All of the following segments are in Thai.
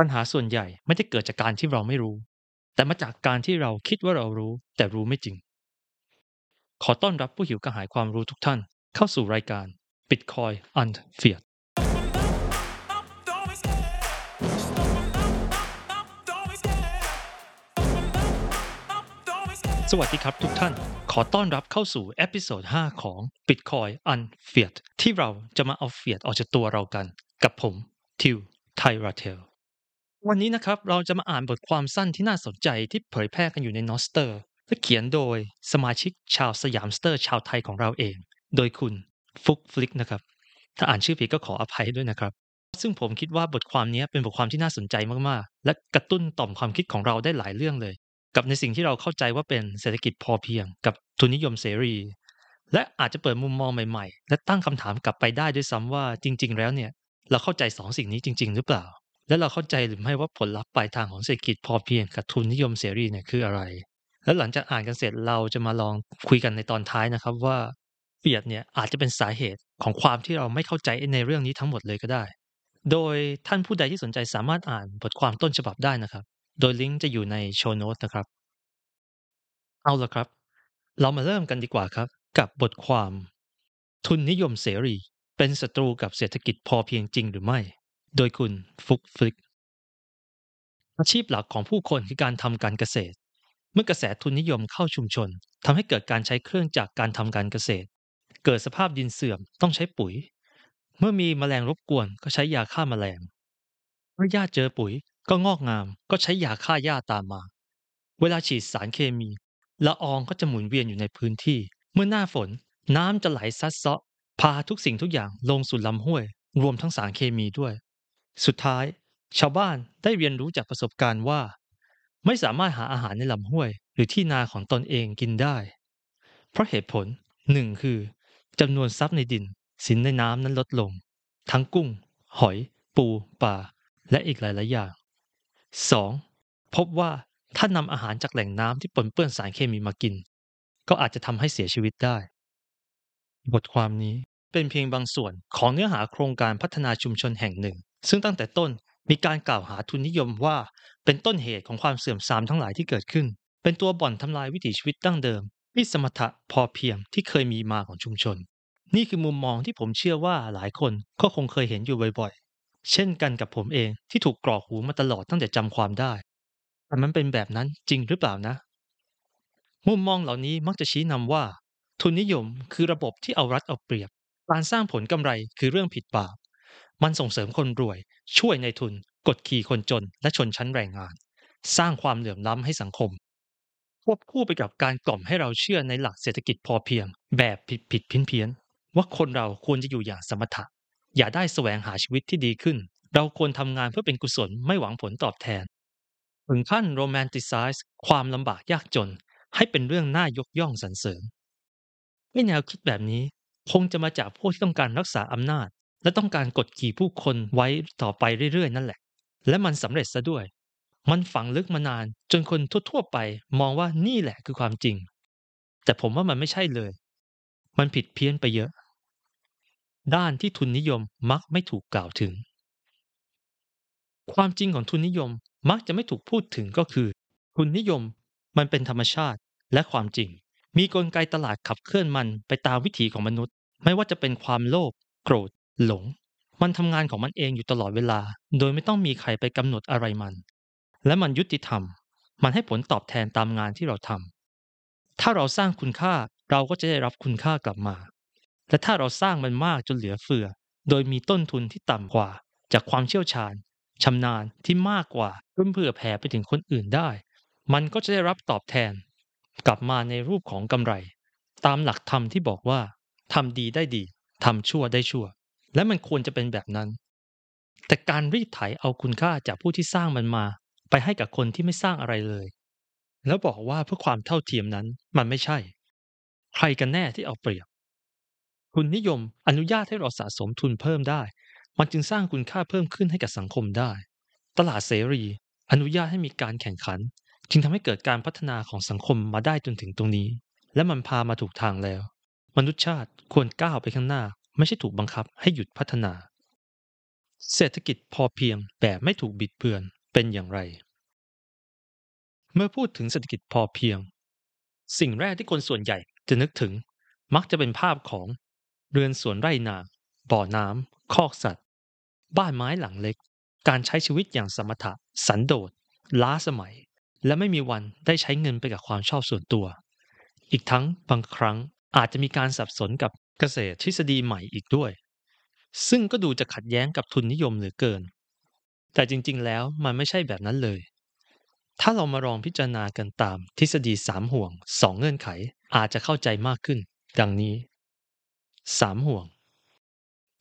ปัญหาส่วนใหญ่ไม่ได้เกิดจากการที่เราไม่รู้แต่มาจากการที่เราคิดว่าเรารู้แต่รู้ไม่จริงขอต้อนรับผู้หิวกระหายความรู้ทุกท่านเข้าสู่รายการ Bitcoin Unfeared สวัสดีครับทุกท่านขอต้อนรับเข้าสู่เอพิโซด 5 ของ Bitcoin Unfeared ที่เราจะมาเอาเฟียดออกจากตัวเรากันกับผมทิวไทราเทลวันนี้นะครับเราจะมาอ่านบทความสั้นที่น่าสนใจที่เผยแพร่กันอยู่ใน Nostr และเขียนโดยสมาชิกชาวสยามสเตอร์ชาวไทยของเราเองโดยคุณ Flvke.fix นะครับถ้าอ่านชื่อผิดก็ขออภัยด้วยนะครับซึ่งผมคิดว่าบทความนี้เป็นบทความที่น่าสนใจมากๆและกระตุ้นต่อมความคิดของเราได้หลายเรื่องเลยกับในสิ่งที่เราเข้าใจว่าเป็นเศรษฐกิจพอเพียงกับทุนนิยมเสรีและอาจจะเปิดมุมมองใหม่ๆและตั้งคำถามกลับไปได้ด้วยซ้ำว่าจริงๆแล้วเนี่ยเราเข้าใจ2 สิ่งนี้จริงๆหรือเปล่าและเราเข้าใจหรือไม่ว่าผลลัพธ์ปลายทางของเศรษฐกิจพอเพียงกับทุนนิยมเสรีเนี่ยคืออะไรและหลังจากอ่านกันเสร็จเราจะมาลองคุยกันในตอนท้ายนะครับว่าเฟียดเนี่ยอาจจะเป็นสาเหตุของความที่เราไม่เข้าใจในเรื่องนี้ทั้งหมดเลยก็ได้โดยท่านผู้ใดที่สนใจสามารถอ่านบทความต้นฉบับได้นะครับโดยลิงก์จะอยู่ในโชว์โน้ตนะครับเอาล่ะครับเรามาเริ่มกันดีกว่าครับกับบทความทุนนิยมเสรีเป็นศัตรูกับเศรษฐกิจพอเพียงจริงหรือไม่โดยคุณFlvke.fixอาชีพหลักของผู้คนคือการทำการเกษตรเมื่อกระแสทุนนิยมเข้าชุมชนทำให้เกิดการใช้เครื่องจักรการทำการเกษตรเกิดสภาพดินเสื่อมต้องใช้ปุ๋ยเมื่อมีแมลงรบกวนก็ใช้ยาฆ่าแมลงเมื่อหญ้าเจอปุ๋ยก็งอกงามก็ใช้ยาฆ่าหญ้าตามมาเวลาฉีดสารเคมีละอองก็จะหมุนเวียนอยู่ในพื้นที่เมื่อหน้าฝนน้ำจะไหลซัดเซาะพาทุกสิ่งทุกอย่างลงสู่ลำห้วยรวมทั้งสารเคมีด้วยสุดท้ายชาวบ้านได้เรียนรู้จากประสบการณ์ว่าไม่สามารถหาอาหารในลำห้วยหรือที่นาของตนเองกินได้เพราะเหตุผลหนึ่งคือจำนวนทรัพย์ในดินสินในน้ำนั้นลดลงทั้งกุ้งหอยปูปลาและอีกหลายๆอย่าง2พบว่าถ้านำอาหารจากแหล่งน้ำที่ปนเปื้อนสารเคมีมากินก็อาจจะทำให้เสียชีวิตได้บทความนี้เป็นเพียงบางส่วนของเนื้อหาโครงการพัฒนาชุมชนแห่งหนึ่งซึ่งตั้งแต่ต้นมีการกล่าวหาทุนนิยมว่าเป็นต้นเหตุของความเสื่อมทรามทั้งหลายที่เกิดขึ้นเป็นตัวบ่อนทำลายวิถีชีวิตดั้งเดิมวิสมถะพอเพียงที่เคยมีมาของชุมชนนี่คือมุมมองที่ผมเชื่อว่าหลายคนก็คงเคยเห็นอยู่บ่อยๆเช่นกันกับผมเองที่ถูกกรอกหูมาตลอดตั้งแต่จำความได้แต่มันเป็นแบบนั้นจริงหรือเปล่านะมุมมองเหล่านี้มักจะชี้นำว่าทุนนิยมคือระบบที่เอารัดเอาเปรียบการสร้างผลกำไรคือเรื่องผิดบาปมันส่งเสริมคนรวยช่วยนายทุนกดขี่คนจนและชนชั้นแรงงานสร้างความเหลื่อมล้ำให้สังคมควบคู่ไปกับการกล่อมให้เราเชื่อในหลักเศรษฐกิจพอเพียงแบบผิดเพี้ยนๆว่าคนเราควรจะอยู่อย่างสมถะอย่าได้แสวงหาชีวิตที่ดีขึ้นเราควรทำงานเพื่อเป็นกุศลไม่หวังผลตอบแทนถึงขั้นโรแมนติไซซ์ความลำบากยากจนให้เป็นเรื่องน่ายกย่องสรรเสริญแนวคิดแบบนี้คงจะมาจากพวกที่ต้องการรักษาอำนาจและต้องการกดขี่ผู้คนไว้ต่อไปเรื่อยๆนั่นแหละและมันสำเร็จซะด้วยมันฝังลึกมานานจนคนทั่วๆไปมองว่านี่แหละคือความจริงแต่ผมว่ามันไม่ใช่เลยมันผิดเพี้ยนไปเยอะด้านที่ทุนนิยมมักไม่ถูกกล่าวถึงความจริงของทุนนิยมมักจะไม่ถูกพูดถึงก็คือทุนนิยมมันเป็นธรรมชาติและความจริงมีกลไกตลาดขับเคลื่อนมันไปตามวิถีของมนุษย์ไม่ว่าจะเป็นความโลภโกรธหลงมันทำงานของมันเองอยู่ตลอดเวลาโดยไม่ต้องมีใครไปกำหนดอะไรมันและมันยุติธรรมมันให้ผลตอบแทนตามงานที่เราทำถ้าเราสร้างคุณค่าเราก็จะได้รับคุณค่ากลับมาและถ้าเราสร้างมันมากจนเหลือเฟือโดยมีต้นทุนที่ต่ำกว่าจากความเชี่ยวชาญชำนาญที่มากกว่าจนเผื่อแผ่ไปถึงคนอื่นได้มันก็จะได้รับตอบแทนกลับมาในรูปของกำไรตามหลักธรรมที่บอกว่าทำดีได้ดีทำชั่วได้ชั่วและมันควรจะเป็นแบบนั้นแต่การรีดไถเอาคุณค่าจากผู้ที่สร้างมันมาไปให้กับคนที่ไม่สร้างอะไรเลยแล้วบอกว่าเพื่อความเท่าเทียมนั้นมันไม่ใช่ใครกันแน่ที่เอาเปรียบทุนนิยมอนุญาตให้เราสะสมทุนเพิ่มได้มันจึงสร้างคุณค่าเพิ่มขึ้นให้กับสังคมได้ตลาดเสรีอนุญาตให้มีการแข่งขันจึงทำให้เกิดการพัฒนาของสังคมมาได้จนถึงตรงนี้และมันพามาถูกทางแล้วมนุษยชาติควรก้าวไปข้างหน้าไม่ใช่ถูกบังคับให้หยุดพัฒนา เศรษฐกิจพอเพียงแบบไม่ถูกบิดเบือนเป็นอย่างไรเมื่อพูดถึงเศรษฐกิจพอเพียงสิ่งแรกที่คนส่วนใหญ่จะนึกถึงมักจะเป็นภาพของเรือนสวนไร่นาบ่อน้ำคอกสัตว์บ้านไม้หลังเล็กการใช้ชีวิตอย่างสมถะสันโดษล้าสมัยและไม่มีวันได้ใช้เงินไปกับความชอบส่วนตัวอีกทั้งบางครั้งอาจจะมีการสับสนกับเกษตรทฤษฎีใหม่อีกด้วยซึ่งก็ดูจะขัดแย้งกับทุนนิยมเหลือเกินแต่จริงๆแล้วมันไม่ใช่แบบนั้นเลยถ้าเรามาลองพิจารณากันตามทฤษฎี3ห่วง2เงื่อนไขอาจจะเข้าใจมากขึ้นดังนี้3ห่วง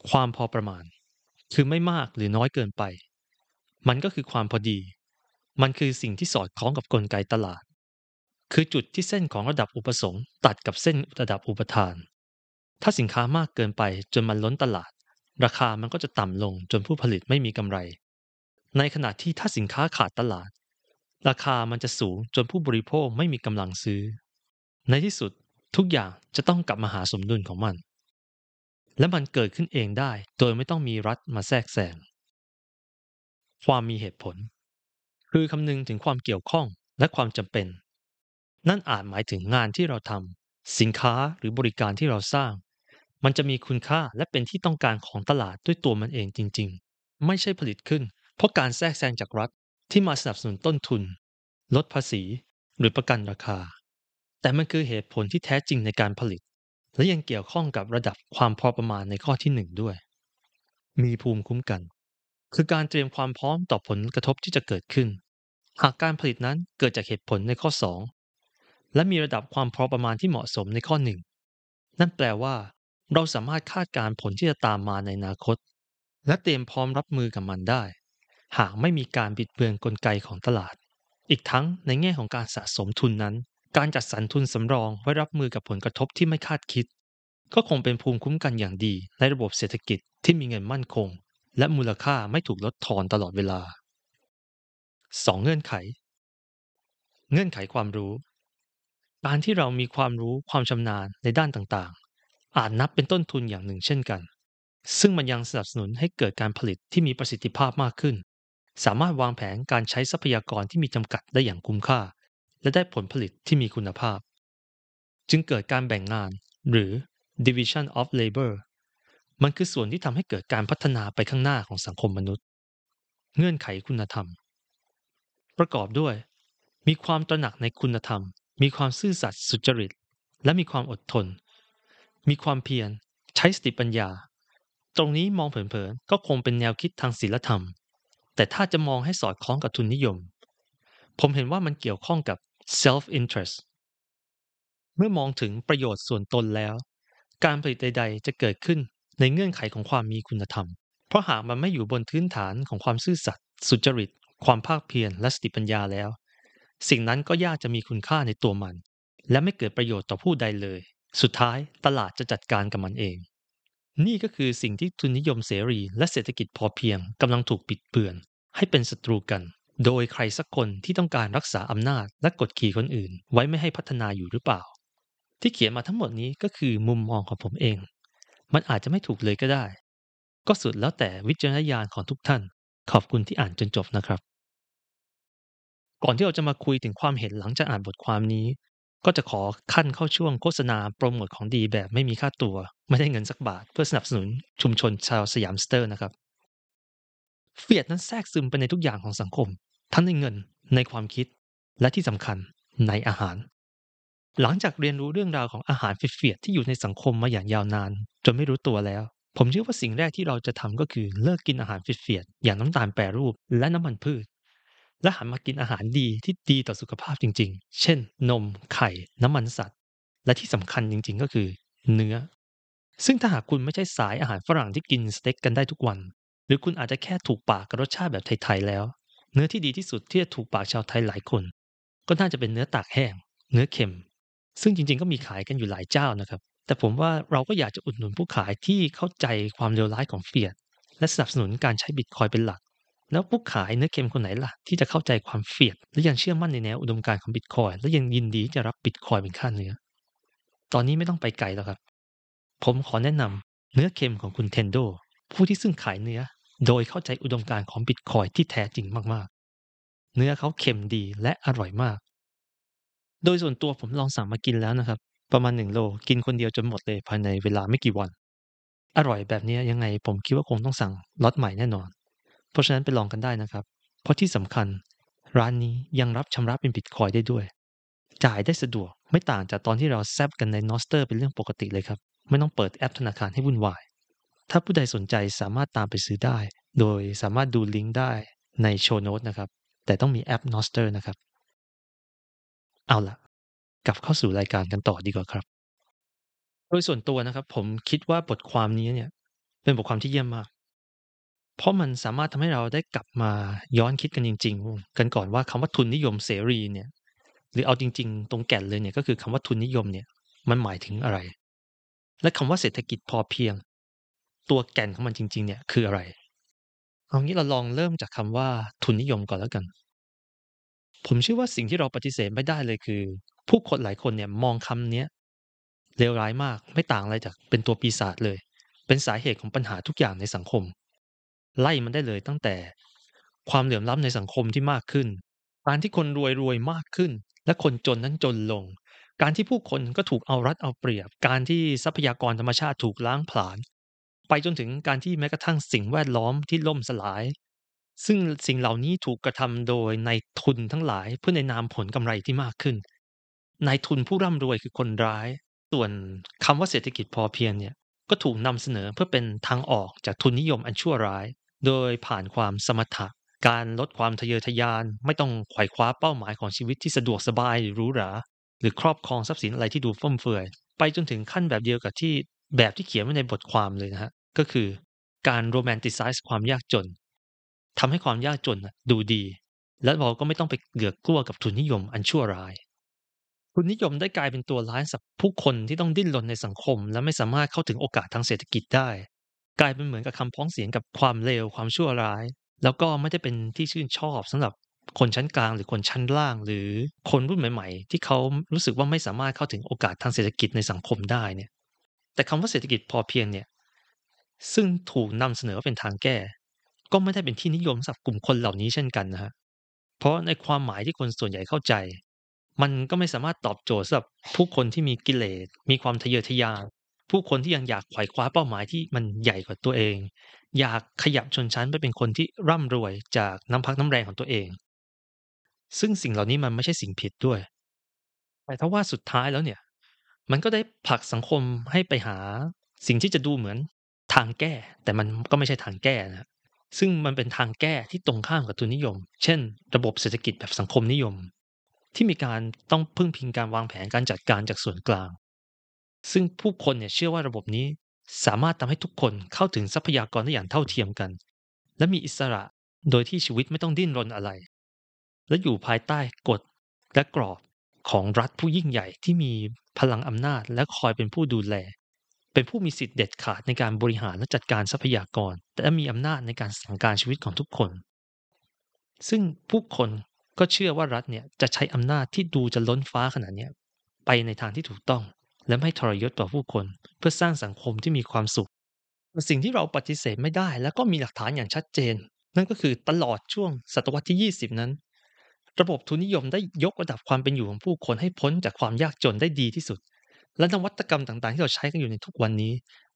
ความพอประมาณคือไม่มากหรือน้อยเกินไปมันก็คือความพอดีมันคือสิ่งที่สอดคล้องกับกลไกตลาดคือจุดที่เส้นของระดับอุปสงค์ตัดกับเส้นระดับอุปทานถ้าสินค้ามากเกินไปจนมันล้นตลาดราคามันก็จะต่ำลงจนผู้ผลิตไม่มีกำไรในขณะที่ถ้าสินค้าขาดตลาดราคามันจะสูงจนผู้บริโภคไม่มีกำลังซื้อในที่สุดทุกอย่างจะต้องกลับมาหาสมดุลของมันและมันเกิดขึ้นเองได้โดยไม่ต้องมีรัฐมาแทรกแซงความมีเหตุผลคือคำนึงถึงความเกี่ยวข้องและความจำเป็นนั่นอาจหมายถึงงานที่เราทำสินค้าหรือบริการที่เราสร้างมันจะมีคุณค่าและเป็นที่ต้องการของตลาดด้วยตัวมันเองจริงๆไม่ใช่ผลิตขึ้นเพราะการแทรกแซงจากรัฐที่มาสนับสนุนต้นทุนลดภาษีหรือประกันราคาแต่มันคือเหตุผลที่แท้จริงในการผลิตและยังเกี่ยวข้องกับระดับความพอประมาณในข้อที่1ด้วยมีภูมิคุ้มกันคือการเตรียมความพร้อมต่อผลกระทบที่จะเกิดขึ้นหากการผลิตนั้นเกิดจากเหตุผลในข้อ2และมีระดับความพอประมาณที่เหมาะสมในข้อ1นั่นแปลว่าเราสามารถคาดการณ์ผลที่จะตามมาในอนาคตและเตรียมพร้อมรับมือกับมันได้หากไม่มีการบิดเบือนกลไกของตลาดอีกทั้งในแง่ของการสะสมทุนนั้นการจัดสรรทุนสำรองไว้รับมือกับผลกระทบที่ไม่คาดคิดก็คงเป็นภูมิคุ้มกันอย่างดีในระบบเศรษฐกิจที่มีเงินมั่นคงและมูลค่าไม่ถูกลดทอนตลอดเวลา2เงื่อนไขความรู้การที่เรามีความรู้ความชำนาญในด้านต่างๆอาจนับเป็นต้นทุนอย่างหนึ่งเช่นกันซึ่งมันยังสนับสนุนให้เกิดการผลิตที่มีประสิทธิภาพมากขึ้นสามารถวางแผนการใช้ทรัพยากรที่มีจำกัดได้อย่างคุ้มค่าและได้ผลผลิตที่มีคุณภาพจึงเกิดการแบ่งงานหรือ division of labor มันคือส่วนที่ทำให้เกิดการพัฒนาไปข้างหน้าของสังคมมนุษย์เงื่อนไขคุณธรรมประกอบด้วยมีความตระหนักในคุณธรรมมีความซื่อสัตย์สุจริตและมีความอดทนมีความเพียรใช้สติปัญญาตรงนี้มองเผินๆก็คงเป็นแนวคิดทางศีลธรรมแต่ถ้าจะมองให้สอดคล้องกับทุนนิยมผมเห็นว่ามันเกี่ยวข้องกับ self interest เมื่อมองถึงประโยชน์ส่วนตนแล้วการผลิตใดๆจะเกิดขึ้นในเงื่อนไขของความมีคุณธรรมเพราะหากมันไม่อยู่บนพื้นฐานของความซื่อสัตย์สุจริตความภาคเพียรและสติปัญญาแล้วสิ่งนั้นก็ยากจะมีคุณค่าในตัวมันและไม่เกิดประโยชน์ต่อผู้ใดเลยสุดท้ายตลาดจะจัดการกับมันเองนี่ก็คือสิ่งที่ทุนนิยมเสรีและเศรษฐกิจพอเพียงกำลังถูกบิดเบือนให้เป็นศัตรูกันโดยใครสักคนที่ต้องการรักษาอำนาจและกดขี่คนอื่นไว้ไม่ให้พัฒนาอยู่หรือเปล่าที่เขียนมาทั้งหมดนี้ก็คือมุมมองของผมเองมันอาจจะไม่ถูกเลยก็ได้ก็สุดแล้วแต่วิจารณญาณของทุกท่านขอบคุณที่อ่านจนจบนะครับก่อนที่เราจะมาคุยถึงความเห็นหลังจากอ่านบทความนี้ก็จะขอขั้นเข้าช่วงโฆษณาโปรโมทของดีแบบไม่มีค่าตัวไม่ได้เงินสักบาทเพื่อสนับสนุนชุมชนชาวสยามสเตอร์นะครับเฟียดนั้นแทรกซึมไปในทุกอย่างของสังคมทั้งในเงินในความคิดและที่สำคัญในอาหารหลังจากเรียนรู้เรื่องราวของอาหารเฟียดที่อยู่ในสังคมมาอย่างยาวนานจนไม่รู้ตัวแล้วผมเชื่อว่าสิ่งแรกที่เราจะทำก็คือเลิกกินอาหารเฟียดอย่างน้ำตาลแปรรูปและน้ำมันพืชและหันมากินอาหารดีที่ดีต่อสุขภาพจริงๆเช่นนมไข่น้ำมันสัตว์และที่สำคัญจริงๆก็คือเนื้อซึ่งถ้าหากคุณไม่ใช่สายอาหารฝรั่งที่กินสเต็กกันได้ทุกวันหรือคุณอาจจะแค่ถูกปากกับรสชาติแบบไทยๆแล้วเนื้อที่ดีที่สุดที่จะถูกปากชาวไทยหลายคนก็น่าจะเป็นเนื้อตากแห้งเนื้อเค็มซึ่งจริงๆก็มีขายกันอยู่หลายเจ้านะครับแต่ผมว่าเราก็อยากจะอุดหนุนผู้ขายที่เข้าใจความเลวร้ายของเฟียดและสนับสนุนการใช้บิตคอยน์เป็นหลักแล้วผู้ขายเนื้อเค็มคนไหนล่ะที่จะเข้าใจความเฟียดและยังเชื่อมั่นในแนวอุดมการณ์ของบิตคอยน์และยังยินดีจะรับบิตคอยน์เป็นค่าเนื้อตอนนี้ไม่ต้องไปไกลแล้วครับผมขอแนะนำเนื้อเค็มของคุณเทนโดผู้ที่ซึ่งขายเนื้อ โดยเข้าใจอุดมการณ์ของบิตคอยน์ที่แท้จริงมากๆเนื้อเขาเค็มดีและอร่อยมากโดยส่วนตัวผมลองสั่งมากินแล้วนะครับประมาณ1 โลกินคนเดียวจนหมดเลยภายในเวลาไม่กี่วันอร่อยแบบนี้ยังไงผมคิดว่าคงต้องสั่งล็อตใหม่แน่นอนเพราะฉะนั้นไปลองกันได้นะครับเพราะที่สำคัญร้านนี้ยังรับชำระเป็นบิตคอยน์ได้ด้วยจ่ายได้สะดวกไม่ต่างจากตอนที่เราแซบกันใน Nostr เป็นเรื่องปกติเลยครับไม่ต้องเปิดแอปธนาคารให้วุ่นวายถ้าผู้ใดสนใจสามารถตามไปซื้อได้โดยสามารถดูลิงก์ได้ในโชว์โน้ตนะครับแต่ต้องมีแอป Nostr นะครับเอาล่ะกลับเข้าสู่รายการกันต่อดีกว่าครับโดยส่วนตัวนะครับผมคิดว่าบทความนี้เนี่ยเป็นบทความที่เยี่ยมมากเพราะมันสามารถทำให้เราได้กลับมาย้อนคิดกันจริงๆกันก่อนว่าคำว่าทุนนิยมเสรีเนี่ยหรือเอาจริงๆตรงแก่นเลยเนี่ยก็คือคำว่าทุนนิยมเนี่ยมันหมายถึงอะไรและคำว่าเศรษฐกิจพอเพียงตัวแก่นของมันจริงๆเนี่ยคืออะไรเอางี้เราลองเริ่มจากคำว่าทุนนิยมก่อนแล้วกันผมเชื่อว่าสิ่งที่เราปฏิเสธไม่ได้เลยคือผู้คนหลายคนเนี่ยมองคำนี้เลวร้ายมากไม่ต่างอะไรจากเป็นตัวปีศาจเลยเป็นสาเหตุของปัญหาทุกอย่างในสังคมไล่มันได้เลยตั้งแต่ความเหลื่อมล้ำในสังคมที่มากขึ้นการที่คนรวยมากขึ้นและคนจนนั้นจนลงการที่ผู้คนก็ถูกเอารัดเอาเปรียบการที่ทรัพยากรธรรมชาติถูกล้างผลาญไปจนถึงการที่แม้กระทั่งสิ่งแวดล้อมที่ล่มสลายซึ่งสิ่งเหล่านี้ถูกกระทำโดยนายทุนทั้งหลายเพื่อในนามผลกำไรที่มากขึ้นนายทุนผู้ร่ำรวยคือคนร้ายส่วนคำว่าเศรษฐกิจพอเพียงเนี่ยก็ถูกนำเสนอเพื่อเป็นทางออกจากทุนนิยมอันชั่วร้ายโดยผ่านความสมถะการลดความทะเยอทะยานไม่ต้องไขว่คว้าเป้าหมายของชีวิตที่สะดวกสบายหรูหราหรือครอบครองทรัพย์สินอะไรที่ดูฟุ่มเฟือยไปจนถึงขั้นแบบเดียวกับที่เขียนไว้ในบทความเลยนะฮะก็คือการโรแมนติไซซ์ความยากจนทำให้ความยากจนดูดีและเราก็ไม่ต้องไปเกลือกกลัวกับทุนนิยมอันชั่วร้ายทุนนิยมได้กลายเป็นตัวร้ายสำหรับผู้คนที่ต้องดิ้นรนในสังคมและไม่สามารถเข้าถึงโอกาสทางเศรษฐกิจได้กลายเป็นเหมือนกับคำพ้องเสียงกับความเลวความชั่วร้ายแล้วก็ไม่ได้เป็นที่ชื่นชอบสำหรับคนชั้นกลางหรือคนชั้นล่างหรือคนรุ่นใหม่ๆที่เขารู้สึกว่าไม่สามารถเข้าถึงโอกาสทางเศรษฐกิจในสังคมได้เนี่ยแต่คำว่าเศรษฐกิจพอเพียงเนี่ยซึ่งถูกนำเสนอว่าเป็นทางแก้ก็ไม่ได้เป็นที่นิยมสำหรับกลุ่มคนเหล่านี้เช่นกันนะฮะเพราะในความหมายที่คนส่วนใหญ่เข้าใจมันก็ไม่สามารถตอบโจทย์สำหรับผู้คนที่มีกิเลสมีความทะเยอทะยานผู้คนที่ยังอยากไขว่คว้าเป้าหมายที่มันใหญ่กว่าตัวเองอยากขยับชนชั้นไปเป็นคนที่ร่ำรวยจากน้ำพักน้ำแรงของตัวเองซึ่งสิ่งเหล่านี้มันไม่ใช่สิ่งผิดด้วยแต่ถ้าว่าสุดท้ายแล้วเนี่ยมันก็ได้ผลักสังคมให้ไปหาสิ่งที่จะดูเหมือนทางแก้แต่มันก็ไม่ใช่ทางแก้นะซึ่งมันเป็นทางแก้ที่ตรงข้ามกับทุนนิยมเช่นระบบเศรษฐกิจแบบสังคมนิยมที่มีการต้องพึ่งพิงการวางแผนการจัดการจากส่วนกลางซึ่งผู้คนเนี่ยเชื่อว่าระบบนี้สามารถทำให้ทุกคนเข้าถึงทรัพยากรได้อย่างเท่าเทียมกันและมีอิสระโดยที่ชีวิตไม่ต้องดิ้นรนอะไรและอยู่ภายใต้กฎและกรอบของรัฐผู้ยิ่งใหญ่ที่มีพลังอำนาจและคอยเป็นผู้ดูแลเป็นผู้มีสิทธิ์เด็ดขาดในการบริหารและจัดการทรัพยากรแต่มีอำนาจในการสั่งการชีวิตของทุกคนซึ่งผู้คนก็เชื่อว่ารัฐเนี่ยจะใช้อำนาจที่ดูจะล้นฟ้าขนาดนี้ไปในทางที่ถูกต้องและไม่ทรยศต่อผู้คนเพื่อสร้างสังคมที่มีความสุขสิ่งที่เราปฏิเสธไม่ได้และก็มีหลักฐานอย่างชัดเจนนั่นก็คือตลอดช่วงศตวรรษที่20นั้นระบบทุนนิยมได้ยกระดับความเป็นอยู่ของผู้คนให้พ้นจากความยากจนได้ดีที่สุดและนวัตกรรมต่างๆที่เราใช้กันอยู่ในทุกวันนี้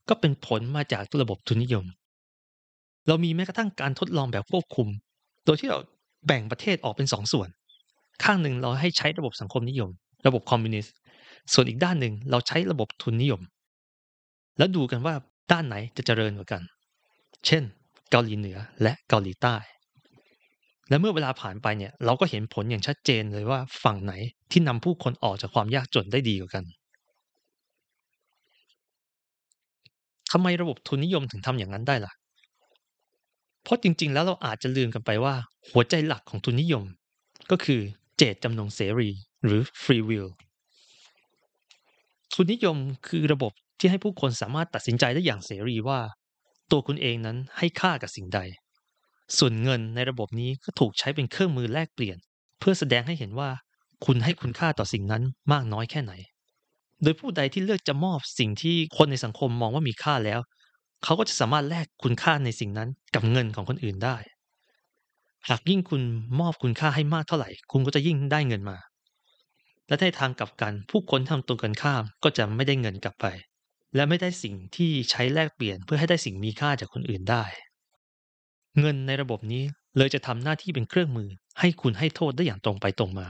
ก็เป็นผลมาจากระบบทุนนิยมเรามีแม้กระทั่งการทดลองแบบควบคุมโดยที่เราแบ่งประเทศออกเป็น2 ส่วนข้างหนึ่งเราให้ใช้ระบบสังคมนิยมระบบคอมมิวนิสต์ส่วนอีกด้านหนึ่งเราใช้ระบบทุนนิยมแล้วดูกันว่าด้านไหนจะเจริญกว่ากันเช่นเกาหลีเหนือและเกาหลีใต้และเมื่อเวลาผ่านไปเนี่ยเราก็เห็นผลอย่างชัดเจนเลยว่าฝั่งไหนที่นำผู้คนออกจากความยากจนได้ดีกว่ากันทำไมระบบทุนนิยมถึงทำอย่างนั้นได้ล่ะเพราะจริงๆแล้วเราอาจจะลืมกันไปว่าหัวใจหลักของทุนนิยมก็คือเจตจำนงเสรีหรือ free will ทุนนิยมคือระบบที่ให้ผู้คนสามารถตัดสินใจได้อย่างเสรีว่าตัวคุณเองนั้นให้ค่ากับสิ่งใดส่วนเงินในระบบนี้ก็ถูกใช้เป็นเครื่องมือแลกเปลี่ยนเพื่อแสดงให้เห็นว่าคุณให้คุณค่าต่อสิ่งนั้นมากน้อยแค่ไหนโดยผู้ใดที่เลือกจะมอบสิ่งที่คนในสังคมมองว่ามีค่าแล้ว เขาก็จะสามารถแลกคุณค่าในสิ่งนั้นกับเงินของคนอื่นได้หากยิ่งคุณมอบคุณค่าให้มากเท่าไหร่คุณก็จะยิ่งได้เงินมาและในทางกลับกันผู้คนทำตรงกันข้ามก็จะไม่ได้เงินกลับไปและไม่ได้สิ่งที่ใช้แลกเปลี่ยนเพื่อให้ได้สิ่งมีค่าจากคนอื่นได้เงินในระบบนี้เลยจะทำหน้าที่เป็นเครื่องมือให้คุณให้โทษได้อย่างตรงไปตรงมา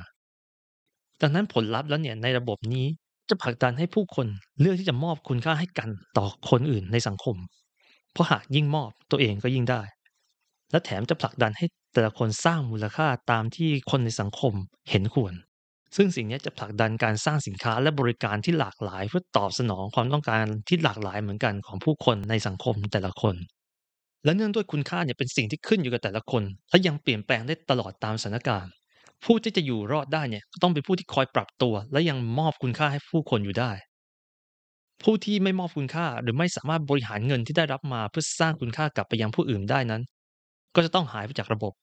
ดังนั้นผลลัพธ์แล้วเนี่ยในระบบนี้จะผลักดันให้ผู้คนเลือกที่จะมอบคุณค่าให้กันต่อคนอื่นในสังคมเพราะหากยิ่งมอบตัวเองก็ยิ่งได้และแถมจะผลักดันให้แต่ละคนสร้างมูลค่าตามที่คนในสังคมเห็นควรซึ่งสิ่งนี้จะผลักดันการสร้างสินค้าและบริการที่หลากหลายเพื่อตอบสนองความต้องการที่หลากหลายเหมือนกันของผู้คนในสังคมแต่ละคนและเนื่องด้วยคุณค่าเนี่ยเป็นสิ่งที่ขึ้นอยู่กับแต่ละคนและยังเปลี่ยนแปลงได้ตลอดตามสถานการณ์ผู้ที่จะอยู่รอดได้เนี่ยก็ต้องเป็นผู้ที่คอยปรับตัวและยังมอบคุณค่าให้ผู้คนอยู่ได้ผู้ที่ไม่มอบคุณค่าหรือไม่สามารถบริหารเงินที่ได้รับมาเพื่อสร้างคุณค่ากลับไปยังผู้อื่นได้นั้นก็จะต้องหายไปจากระบบ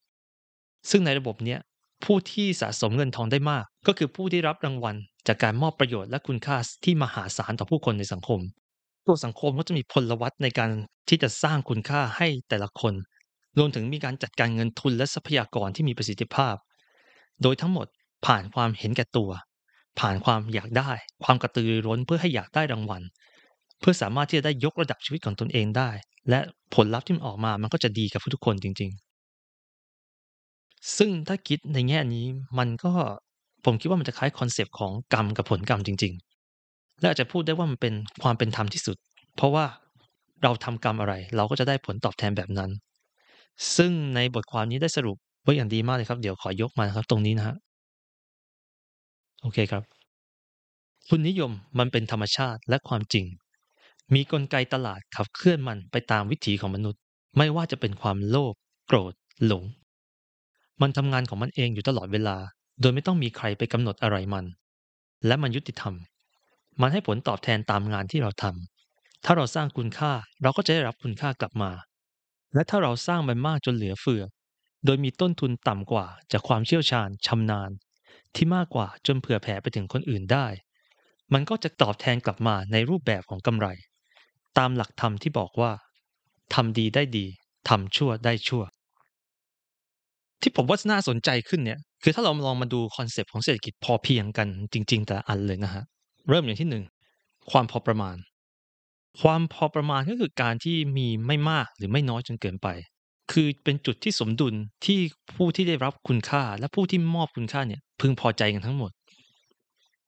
ซึ่งในระบบเนี้ยผู้ที่สะสมเงินทองได้มากก็คือผู้ที่รับรางวัลจากการมอบประโยชน์และคุณค่าที่มหาศาลต่อผู้คนในสังคมตัวสังคมก็จะมีพลวัตในการที่จะสร้างคุณค่าให้แต่ละคนรวมถึงมีการจัดการเงินทุนและทรัพยากรที่มีประสิทธิภาพโดยทั้งหมดผ่านความเห็นแก่ตัวผ่านความอยากได้ความกระตือรือร้นเพื่อให้อยากได้รางวัลเพื่อสามารถที่จะได้ยกระดับชีวิตของตนเองได้และผลลัพธ์ที่มันออกมามันก็จะดีกับทุกคนจริงๆซึ่งถ้าคิดในแง่นี้มันก็ผมคิดว่ามันจะคล้ายคอนเซปต์ของกรรมกับผลกรรมจริงๆและอาจจะพูดได้ว่ามันเป็นความเป็นธรรมที่สุดเพราะว่าเราทำกรรมอะไรเราก็จะได้ผลตอบแทนแบบนั้นซึ่งในบทความนี้ได้สรุปไว้อย่างดีมากเลยครับเดี๋ยวขอยกมาครับตรงนี้นะฮะโอเคครับทุนนิยมมันเป็นธรรมชาติและความจริงมีกลไกตลาดขับเคลื่อนมันไปตามวิถีของมนุษย์ไม่ว่าจะเป็นความโลภโกรธหลงมันทำงานของมันเองอยู่ตลอดเวลาโดยไม่ต้องมีใครไปกำหนดอะไรมันและมันยุติธรรมมันให้ผลตอบแทนตามงานที่เราทำถ้าเราสร้างคุณค่าเราก็จะได้รับคุณค่ากลับมาและถ้าเราสร้างมันมากจนเหลือเฟือโดยมีต้นทุนต่ำกว่าจากความเชี่ยวชาญชำนาญที่มากกว่าจนเผื่อแผ่ไปถึงคนอื่นได้มันก็จะตอบแทนกลับมาในรูปแบบของกำไรตามหลักธรรมที่บอกว่าทำดีได้ดีทำชั่วได้ชั่วที่ผมว่าน่าสนใจขึ้นเนี่ยคือถ้าเราลองมาดูคอนเซปต์ของเศรษฐกิจพอเพียงกันจริงๆแต่ละอันเลยนะฮะเริ่มอย่างที่1ความพอประมาณความพอประมาณก็คือการที่มีไม่มากหรือไม่น้อยจนเกินไปคือเป็นจุดที่สมดุลที่ผู้ที่ได้รับคุณค่าและผู้ที่มอบคุณค่าเนี่ยพึงพอใจกันทั้งหมด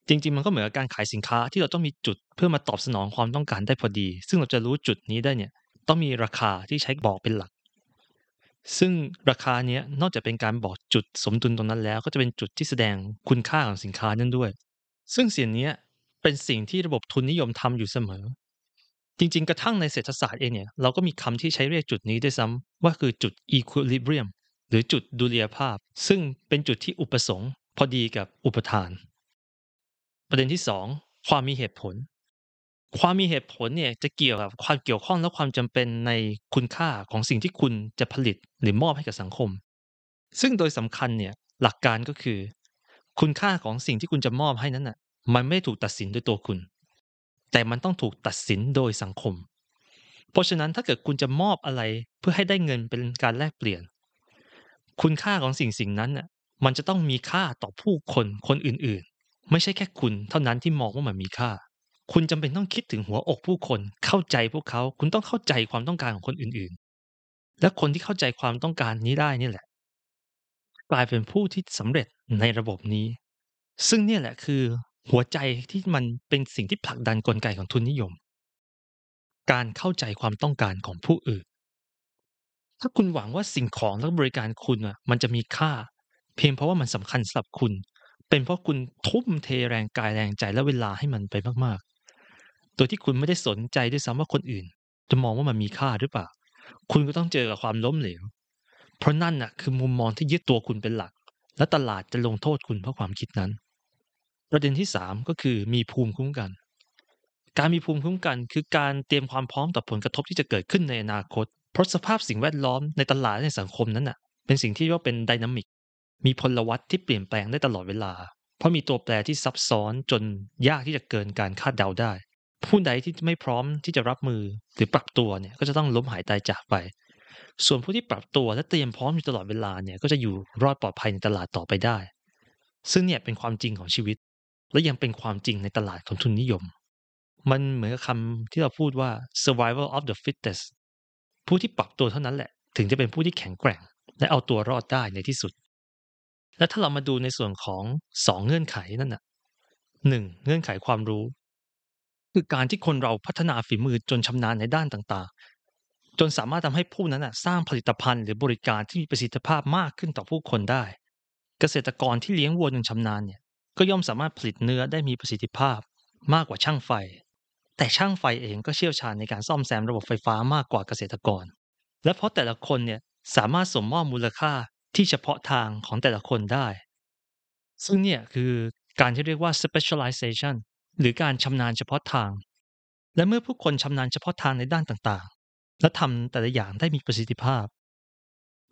จริงๆมันก็เหมือนการขายสินค้าที่เราต้องมีจุดเพื่อมาตอบสนองความต้องการได้พอดีซึ่งเราจะรู้จุดนี้ได้เนี่ยต้องมีราคาที่ใช้บอกเป็นหลักซึ่งราคาเนี้ยนอกจากเป็นการบอกจุดสมดุลตรงนั้นแล้วก็จะเป็นจุดที่แสดงคุณค่าของสินค้านั้นด้วยซึ่งสิ่งนี้เป็นสิ่งที่ระบบทุนนิยมทำอยู่เสมอจริงๆกระทั่งในเศรษฐศาสตร์เองเนี่ยเราก็มีคำที่ใช้เรียกจุดนี้ด้วยซ้ำว่าคือจุด equilibrium หรือจุดดุลยภาพซึ่งเป็นจุดที่อุปสงค์พอดีกับอุปทานประเด็นที่2ความมีเหตุผลความมีเหตุผลเนี่ยจะเกี่ยวกับความเกี่ยวข้องและความจำเป็นในคุณค่าของสิ่งที่คุณจะผลิตหรือมอบให้กับสังคมซึ่งโดยสำคัญเนี่ยหลักการก็คือคุณค่าของสิ่งที่คุณจะมอบให้นั้นน่ะมันไม่ถูกตัดสินด้วยตัวคุณแต่มันต้องถูกตัดสินโดยสังคมเพราะฉะนั้นถ้าเกิดคุณจะมอบอะไรเพื่อให้ได้เงินเป็นการแลกเปลี่ยนคุณค่าของสิ่งนั้นน่ะมันจะต้องมีค่าต่อผู้คนคนอื่นๆไม่ใช่แค่คุณเท่านั้นที่มองว่ามันมีค่าคุณจำเป็นต้องคิดถึงหัวอกผู้คนเข้าใจพวกเขาคุณต้องเข้าใจความต้องการของคนอื่นๆและคนที่เข้าใจความต้องการนี้ได้นี่แหละกลายเป็นผู้ที่สำเร็จในระบบนี้ซึ่งนี่แหละคือหัวใจที่มันเป็นสิ่งที่ผลักดันกลไกของทุนนิยมการเข้าใจความต้องการของผู้อื่นถ้าคุณหวังว่าสิ่งของและบริการคุณน่ะมันจะมีค่าเพียงเพราะว่ามันสำคัญสำหรับคุณเป็นเพราะคุณทุ่มเทแรงกายแรงใจและเวลาให้มันไปมากๆโดยที่คุณไม่ได้สนใจด้วยซ้ำว่าคนอื่นจะมองว่ามันมีค่าหรือเปล่าคุณก็ต้องเจอกับความล้มเหลวเพราะนั่นน่ะคือมุมมองที่ยึดตัวคุณเป็นหลักและตลาดจะลงโทษคุณเพราะความคิดนั้นประเด็นที่3ก็คือมีภูมิคุ้มกันการมีภูมิคุ้มกันคือการเตรียมความพร้อมต่อผลกระทบที่จะเกิดขึ้นในอนาคตเพราะสภาพสิ่งแวดล้อมในตลาดในสังคมนั้นน่ะเป็นสิ่งที่เรียกว่าเป็นไดนามิกมีพลวัตที่เปลี่ยนแปลงได้ตลอดเวลาเพราะมีตัวแปรที่ซับซ้อนจนยากที่จะเกินการคาดเดาได้ ผู้ใดที่ไม่พร้อมที่จะรับมือหรือปรับตัวเนี่ยก็จะต้องล้มหายตายจากไปส่วนผู้ที่ปรับตัวและเตรียมพร้อมอยู่ตลอดเวลาเนี่ยก็จะอยู่รอดปลอดภัยในตลาดต่อไปได้ซึ่งเนี่ยเป็นความจริงของชีวิตและยังเป็นความจริงในตลาดของทุนนิยมมันเหมือนคำที่เราพูดว่า survival of the fittest ผู้ที่ปรับตัวเท่านั้นแหละถึงจะเป็นผู้ที่แข็งแกร่งและเอาตัวรอดได้ในที่สุดและถ้าเรามาดูในส่วนของ2เงื่อนไขนั่นน่ะ1เงื่อนไขความรู้คือการที่คนเราพัฒนาฝีมือจนชำนาญในด้านต่างๆจนสามารถทำให้ผู้นั้นสร้างผลิตภัณฑ์หรือบริการที่มีประสิทธิภาพมากขึ้นต่อผู้คนได้เกษตรกรที่เลี้ยงวัวจนชำนาญเนี่ยก็ย่อมสามารถผลิตเนื้อได้มีประสิทธิภาพมากกว่าช่างไฟแต่ช่างไฟเองก็เชี่ยวชาญในการซ่อมแซมระบบไฟฟ้ามากกว่าเกษตรกรและเพราะแต่ละคนเนี่ยสามารถสมมอบมูลค่าที่เฉพาะทางของแต่ละคนได้ซึ่งเนี่ยคือการที่เรียกว่า specialization หรือการชำนาญเฉพาะทางและเมื่อผู้คนชำนาญเฉพาะทางในด้านต่างๆและทำแต่ละอย่างได้มีประสิทธิภาพ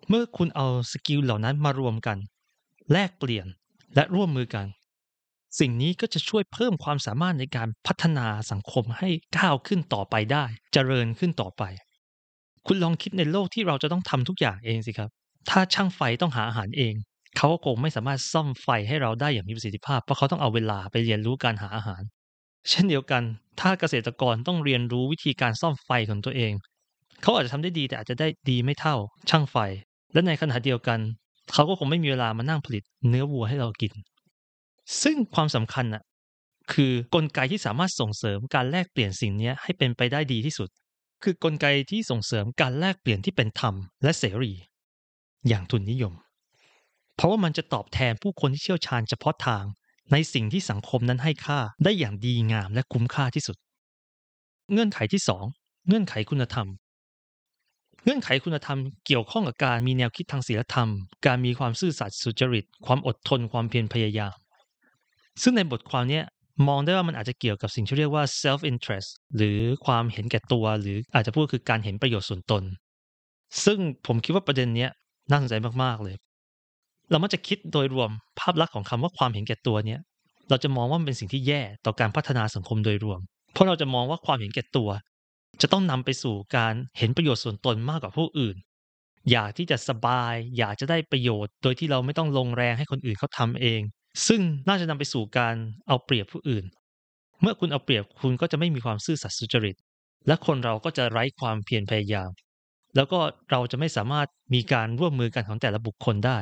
เมื่อคุณเอาสกิลเหล่านั้นมารวมกันแลกเปลี่ยนและร่วมมือกันสิ่งนี้ก็จะช่วยเพิ่มความสามารถในการพัฒนาสังคมให้ก้าวขึ้นต่อไปได้เจริญขึ้นต่อไปคุณลองคิดในโลกที่เราจะต้องทำทุกอย่างเองสิครับถ้าช่างไฟต้องหาอาหารเองเขาก็คงไม่สามารถซ่อมไฟให้เราได้อย่างมีประสิทธิภาพเพราะเขาต้องเอาเวลาไปเรียนรู้การหาอาหารเช่นเดียวกันถ้าเกษตรกรต้องเรียนรู้วิธีการซ่อมไฟของตัวเองเขาอาจจะทำได้ดีแต่อาจจะได้ดีไม่เท่าช่างไฟและในขณะเดียวกันเขาก็คงไม่มีเวลามานั่งผลิตเนื้อวัวให้เรากินซึ่งความสำคัญน่ะคือกลไกที่สามารถส่งเสริมการแลกเปลี่ยนสิ่งนี้ให้เป็นไปได้ดีที่สุดคือกลไกที่ส่งเสริมการแลกเปลี่ยนที่เป็นธรรมและเสรีอย่างทุนนิยมเพราะว่ามันจะตอบแทนผู้คนที่เชี่ยวชาญเฉพาะทางในสิ่งที่สังคมนั้นให้ค่าได้อย่างดีงามและคุ้มค่าที่สุดเงื่อนไขที่2เงื่อนไขคุณธรรมเงื่อนไขคุณธรรมเกี่ยวข้องกับการมีแนวคิดทางศีลธรรมการมีความซื่อสัตย์สุจริตความอดทนความเพียรพยายามซึ่งในบทความนี้มองได้ว่ามันอาจจะเกี่ยวกับสิ่งที่เรียกว่า self interest หรือความเห็นแก่ตัวหรืออาจจะพูดคือการเห็นประโยชน์ส่วนตนซึ่งผมคิดว่าประเด็นนี้น่าสนใจมากๆเลยเรามักจะคิดโดยรวมภาพลักษณ์ของคำว่าความเห็นแก่ตัวเนี่ยเราจะมองว่ามันเป็นสิ่งที่แย่ต่อการพัฒนาสังคมโดยรวมเพราะเราจะมองว่าความเห็นแก่ตัวจะต้องนำไปสู่การเห็นประโยชน์ส่วนตนมากกว่าผู้อื่นอยากที่จะสบายอยากจะได้ประโยชน์โดยที่เราไม่ต้องลงแรงให้คนอื่นเขาทำเองซึ่งน่าจะนำไปสู่การเอาเปรียบผู้อื่นเมื่อคุณเอาเปรียบคุณก็จะไม่มีความซื่อสัตย์สุจริตและคนเราก็จะไร้ความเพียรพยายามแล้วก็เราจะไม่สามารถมีการร่วมมือกันของแต่ละบุคคลได้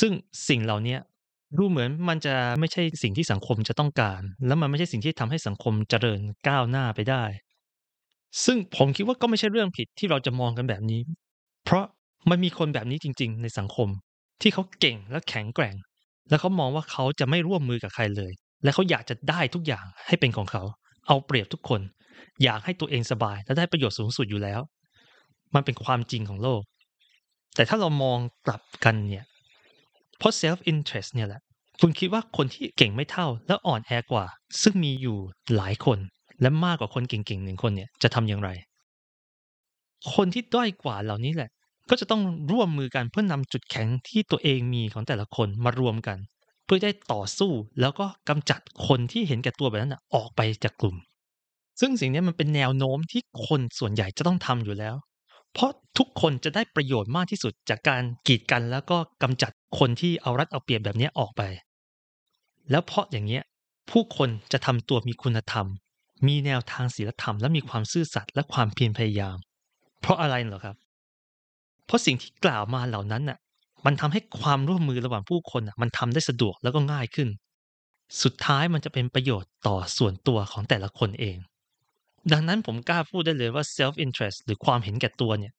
ซึ่งสิ่งเหล่านี้ดูเหมือนมันจะไม่ใช่สิ่งที่สังคมจะต้องการและมันไม่ใช่สิ่งที่ทำให้สังคมเจริญก้าวหน้าไปได้ซึ่งผมคิดว่าก็ไม่ใช่เรื่องผิดที่เราจะมองกันแบบนี้เพราะมันมีคนแบบนี้จริงๆในสังคมที่เขาเก่งและแข็งแกร่งและเขามองว่าเขาจะไม่ร่วมมือกับใครเลยและเขาอยากจะได้ทุกอย่างให้เป็นของเขาเอาเปรียบทุกคนอยากให้ตัวเองสบายและได้ประโยชน์สูงสุดอยู่แล้วมันเป็นความจริงของโลกแต่ถ้าเรามองกลับกันเนี่ยเพราะ self interest เนี่ยแหละคุณคิดว่าคนที่เก่งไม่เท่าและอ่อนแอกว่าซึ่งมีอยู่หลายคนและมากกว่าคนเก่งๆหนึ่งคนเนี่ยจะทำอย่างไรคนที่ด้อยกว่าเหล่านี้แหละก็จะต้องร่วมมือกันเพื่อนำจุดแข็งที่ตัวเองมีของแต่ละคนมารวมกันเพื่อได้ต่อสู้แล้วก็กำจัดคนที่เห็นแก่ตัวแบบนั้นออกไปจากกลุ่มซึ่งสิ่งนี้มันเป็นแนวโน้มที่คนส่วนใหญ่จะต้องทำอยู่แล้วเพราะทุกคนจะได้ประโยชน์มากที่สุดจากการกีดกันแล้วก็กำจัดคนที่เอารัดเอาเปรียบแบบนี้ออกไปแล้วเพราะอย่างนี้ผู้คนจะทำตัวมีคุณธรรมมีแนวทางศีลธรรมและมีความซื่อสัตย์และความเพียรพยายามเพราะอะไรเหรอครับเพราะสิ่งที่กล่าวมาเหล่านั้นน่ะมันทำให้ความร่วมมือระหว่างผู้คนน่ะมันทำได้สะดวกแล้วก็ง่ายขึ้นสุดท้ายมันจะเป็นประโยชน์ต่อส่วนตัวของแต่ละคนเองดังนั้นผมกล้าพูดได้เลยว่า self interest หรือความเห็นแก่ตัวเนี่ย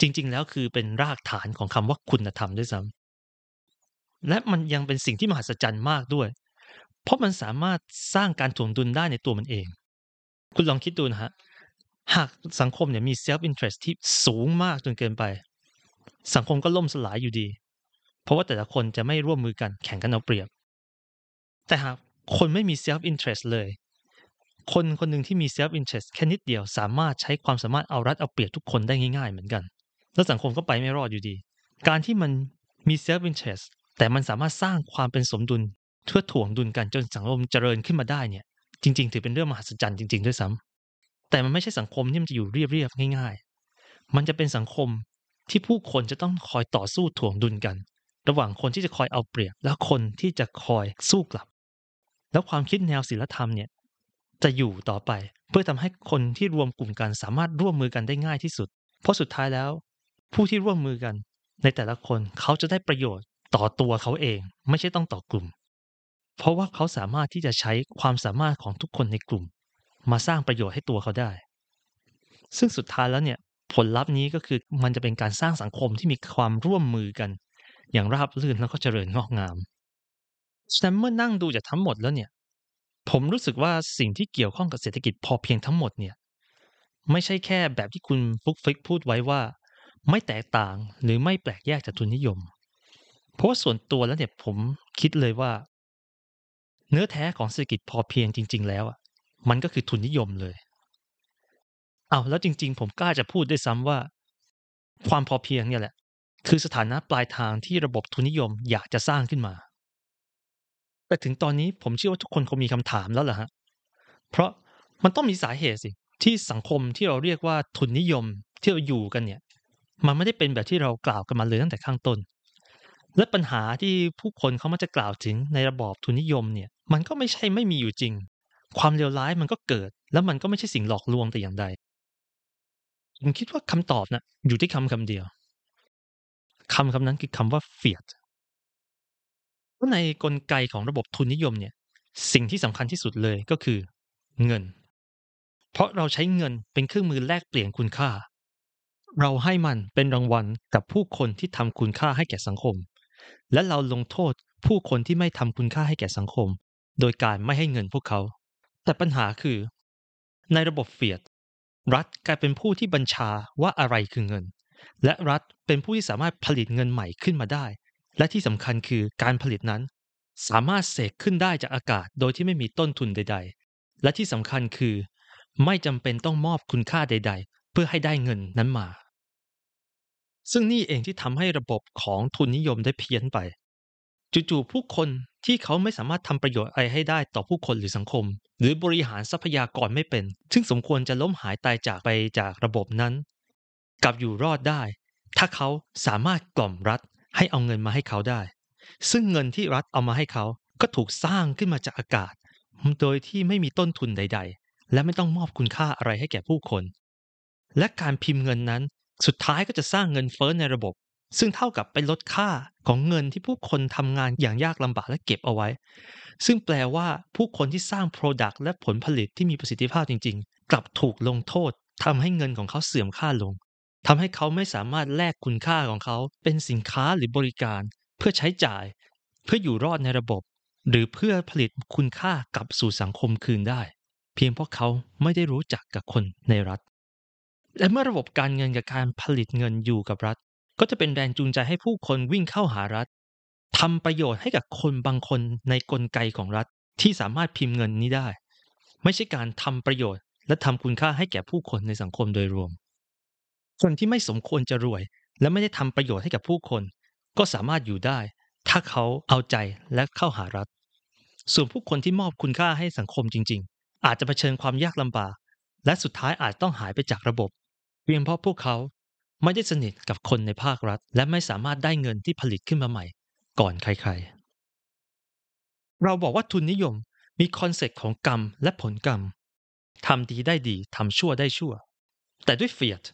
จริงๆแล้วคือเป็นรากฐานของคำว่าคุณธรรมด้วยซ้ำและมันยังเป็นสิ่งที่มหัศจรรย์มากด้วยเพราะมันสามารถสร้างการถ่วงดุลได้ในตัวมันเองคุณลองคิดดูนะฮะหากสังคมเนี่ยมี self interest ที่สูงมากจนเกินไปสังคมก็ล่มสลายอยู่ดีเพราะว่าแต่ละคนจะไม่ร่วมมือกันแข่งกันเอาเปรียบแต่หากคนไม่มี self interest เลยคนคนหนึ่งที่มี self interest แค่นิดเดียวสามารถใช้ความสามารถเอารัดเอาเปรียบทุกคนได้ง่ายๆเหมือนกันแล้วสังคมก็ไปไม่รอดอยู่ดีการที่มันมี self interest แต่มันสามารถสร้างความเป็นสมดุลเพื่อถ่วงดุลกันจนสังคมเจริญขึ้นมาได้เนี่ยจ จริงๆถือเป็นเรื่องมหัศจรรย์จริงๆด้วยซ้ำแต่มันไม่ใช่สังคมที่มันจะอยู่เรียบๆง่ายๆมันจะเป็นสังคมที่ผู้คนจะต้องคอยต่อสู้ถ่วงดุลกันระหว่างคนที่จะคอยเอาเปรียบและคนที่จะคอยสู้กลับแล้วความคิดแนวศีลธรรมเนี่ยจะอยู่ต่อไปเพื่อทำให้คนที่รวมกลุ่มกันสามารถร่วมมือกันได้ง่ายที่สุดเพราะสุดท้ายแล้วผู้ที่ร่วมมือกันในแต่ละคนเขาจะได้ประโยชน์ต่อตัวเขาเองไม่ใช่ต้องต่อกลุ่มเพราะว่าเขาสามารถที่จะใช้ความสามารถของทุกคนในกลุ่มมาสร้างประโยชน์ให้ตัวเขาได้ซึ่งสุดท้ายแล้วเนี่ยผลลัพธ์นี้ก็คือมันจะเป็นการสร้างสังคมที่มีความร่วมมือกันอย่างราบรื่นแล้วก็เจริญงอกงามฉะนั้นเมื่อนั่งดูจากทั้งหมดแล้วเนี่ยผมรู้สึกว่าสิ่งที่เกี่ยวข้องกับเศรษฐกิจพอเพียงทั้งหมดเนี่ยไม่ใช่แค่แบบที่คุณFlvke.fixพูดไว้ว่าไม่แตกต่างหรือไม่แปลกแยกจากทุนนิยมเพราะว่าส่วนตัวแล้วเนี่ยผมคิดเลยว่าเนื้อแท้ของเศรษฐกิจพอเพียงจริงๆแล้วมันก็คือทุนนิยมเลยเอาแล้วจริงๆผมกล้าจะพูดได้ซ้ำว่าความพอเพียงเนี่ยแหละคือสถานะปลายทางที่ระบบทุนนิยมอยากจะสร้างขึ้นมาแต่ถึงตอนนี้ผมเชื่อว่าทุกคนคงมีคำถามแล้วล่ะฮะเพราะมันต้องมีสาเหตุสิที่สังคมที่เราเรียกว่าทุนนิยมที่เราอยู่กันเนี่ยมันไม่ได้เป็นแบบที่เรากล่าวกันมาเลยตั้งแต่ข้างต้นและปัญหาที่ผู้คนเขามักจะกล่าวถึงในระบอบทุนนิยมเนี่ยมันก็ไม่ใช่ไม่มีอยู่จริงความเลวร้ายมันก็เกิดแล้วมันก็ไม่ใช่สิ่งหลอกลวงแต่อย่างใดผมคิดว่าคำตอบนะอยู่ที่คำเดียวคำนั้นคือคำว่า Fiat เพราะในกลไกของระบบทุนนิยมเนี่ยสิ่งที่สำคัญที่สุดเลยก็คือเงินเพราะเราใช้เงินเป็นเครื่องมือแลกเปลี่ยนคุณค่าเราให้มันเป็นรางวัลกับผู้คนที่ทำคุณค่าให้แก่สังคมและเราลงโทษผู้คนที่ไม่ทำคุณค่าให้แก่สังคมโดยการไม่ให้เงินพวกเขาแต่ปัญหาคือในระบบ Fiat รัฐกลายเป็นผู้ที่บัญชาว่าอะไรคือเงินและรัฐเป็นผู้ที่สามารถผลิตเงินใหม่ขึ้นมาได้และที่สำคัญคือการผลิตนั้นสามารถเสกขึ้นได้จากอากาศโดยที่ไม่มีต้นทุนใดๆและที่สำคัญคือไม่จำเป็นต้องมอบคุณค่าใดๆเพื่อให้ได้เงินนั้นมาซึ่งนี่เองที่ทำให้ระบบของทุนนิยมได้เพี้ยนไปจู่ๆผู้คนที่เขาไม่สามารถทำประโยชน์อะไรให้ได้ต่อผู้คนหรือสังคมหรือบริหารทรัพยากรไม่เป็นซึ่งสมควรจะล้มหายตายจากไปจากระบบนั้นกลับอยู่รอดได้ถ้าเขาสามารถกล่อมรัฐให้เอาเงินมาให้เขาได้ซึ่งเงินที่รัฐเอามาให้เขาก็ถูกสร้างขึ้นมาจากอากาศโดยที่ไม่มีต้นทุนใดๆและไม่ต้องมอบคุณค่าอะไรให้แก่ผู้คนและการพิมพ์เงินนั้นสุดท้ายก็จะสร้างเงินเฟ้อในระบบซึ่งเท่ากับไปลดค่าของเงินที่ผู้คนทำงานอย่างยากลำบากและเก็บเอาไว้ซึ่งแปลว่าผู้คนที่สร้าง Product และผลผลิตที่มีประสิทธิภาพจริงๆกลับถูกลงโทษทำให้เงินของเขาเสื่อมค่าลงทำให้เขาไม่สามารถแลกคุณค่าของเขาเป็นสินค้าหรือบริการเพื่อใช้จ่ายเพื่ออยู่รอดในระบบหรือเพื่อผลิตคุณค่ากลับสู่สังคมคืนได้เพียงเพราะเขาไม่ได้รู้จักกับคนในรัฐและเมื่อระบบการเงินกับการผลิตเงินอยู่กับรัฐก็จะเป็นแรงจูงใจให้ผู้คนวิ่งเข้าหารัฐทำประโยชน์ให้กับคนบางคนในกลไกของรัฐที่สามารถพิมพ์เงินนี้ได้ไม่ใช่การทำประโยชน์และทำคุณค่าให้แก่ผู้คนในสังคมโดยรวมคนที่ไม่สมควรจะรวยและไม่ได้ทำประโยชน์ให้กับผู้คนก็สามารถอยู่ได้ถ้าเขาเอาใจและเข้าหารัฐส่วนผู้คนที่มอบคุณค่าให้สังคมจริงๆอาจจะเผชิญความยากลำบากและสุดท้ายอาจต้องหายไปจากระบบเพียงเพราะพวกเขาไม่ได้สนิทกับคนในภาครัฐและไม่สามารถได้เงินที่ผลิตขึ้นมาใหม่ก่อนใครๆเราบอกว่าทุนนิยมมีคอนเซ็ปต์ของกรรมและผลกรรมทำดีได้ดีทำชั่วได้ชั่วแต่ด้วยFiat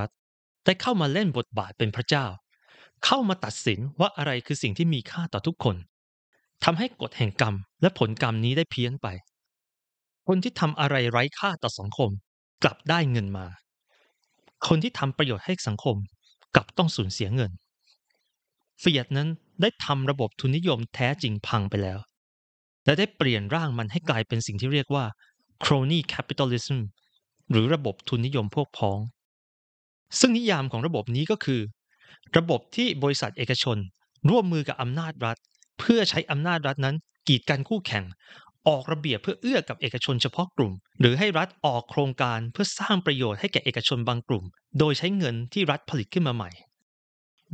รัฐได้เข้ามาเล่นบทบาทเป็นพระเจ้าเข้ามาตัดสินว่าอะไรคือสิ่งที่มีค่าต่อทุกคนทำให้กฎแห่งกรรมและผลกรรมนี้ได้เพี้ยนไปคนที่ทำอะไรไร้ค่าต่อสังคมกลับได้เงินมาคนที่ทำประโยชน์ให้สังคมกลับต้องสูญเสียเงินFiatนั้นได้ทำระบบทุนนิยมแท้จริงพังไปแล้วและได้เปลี่ยนร่างมันให้กลายเป็นสิ่งที่เรียกว่า Crony Capitalism หรือระบบทุนนิยมพวกพ้องซึ่งนิยามของระบบนี้ก็คือระบบที่บริษัทเอกชนร่วมมือกับอำนาจรัฐเพื่อใช้อำนาจรัฐนั้นกีดกันคู่แข่งออกระเบียบเพื่อเอื้อกับเอกชนเฉพาะกลุ่มหรือให้รัฐออกโครงการเพื่อสร้างประโยชน์ให้แก่เอกชนบางกลุ่มโดยใช้เงินที่รัฐผลิตขึ้นมาใหม่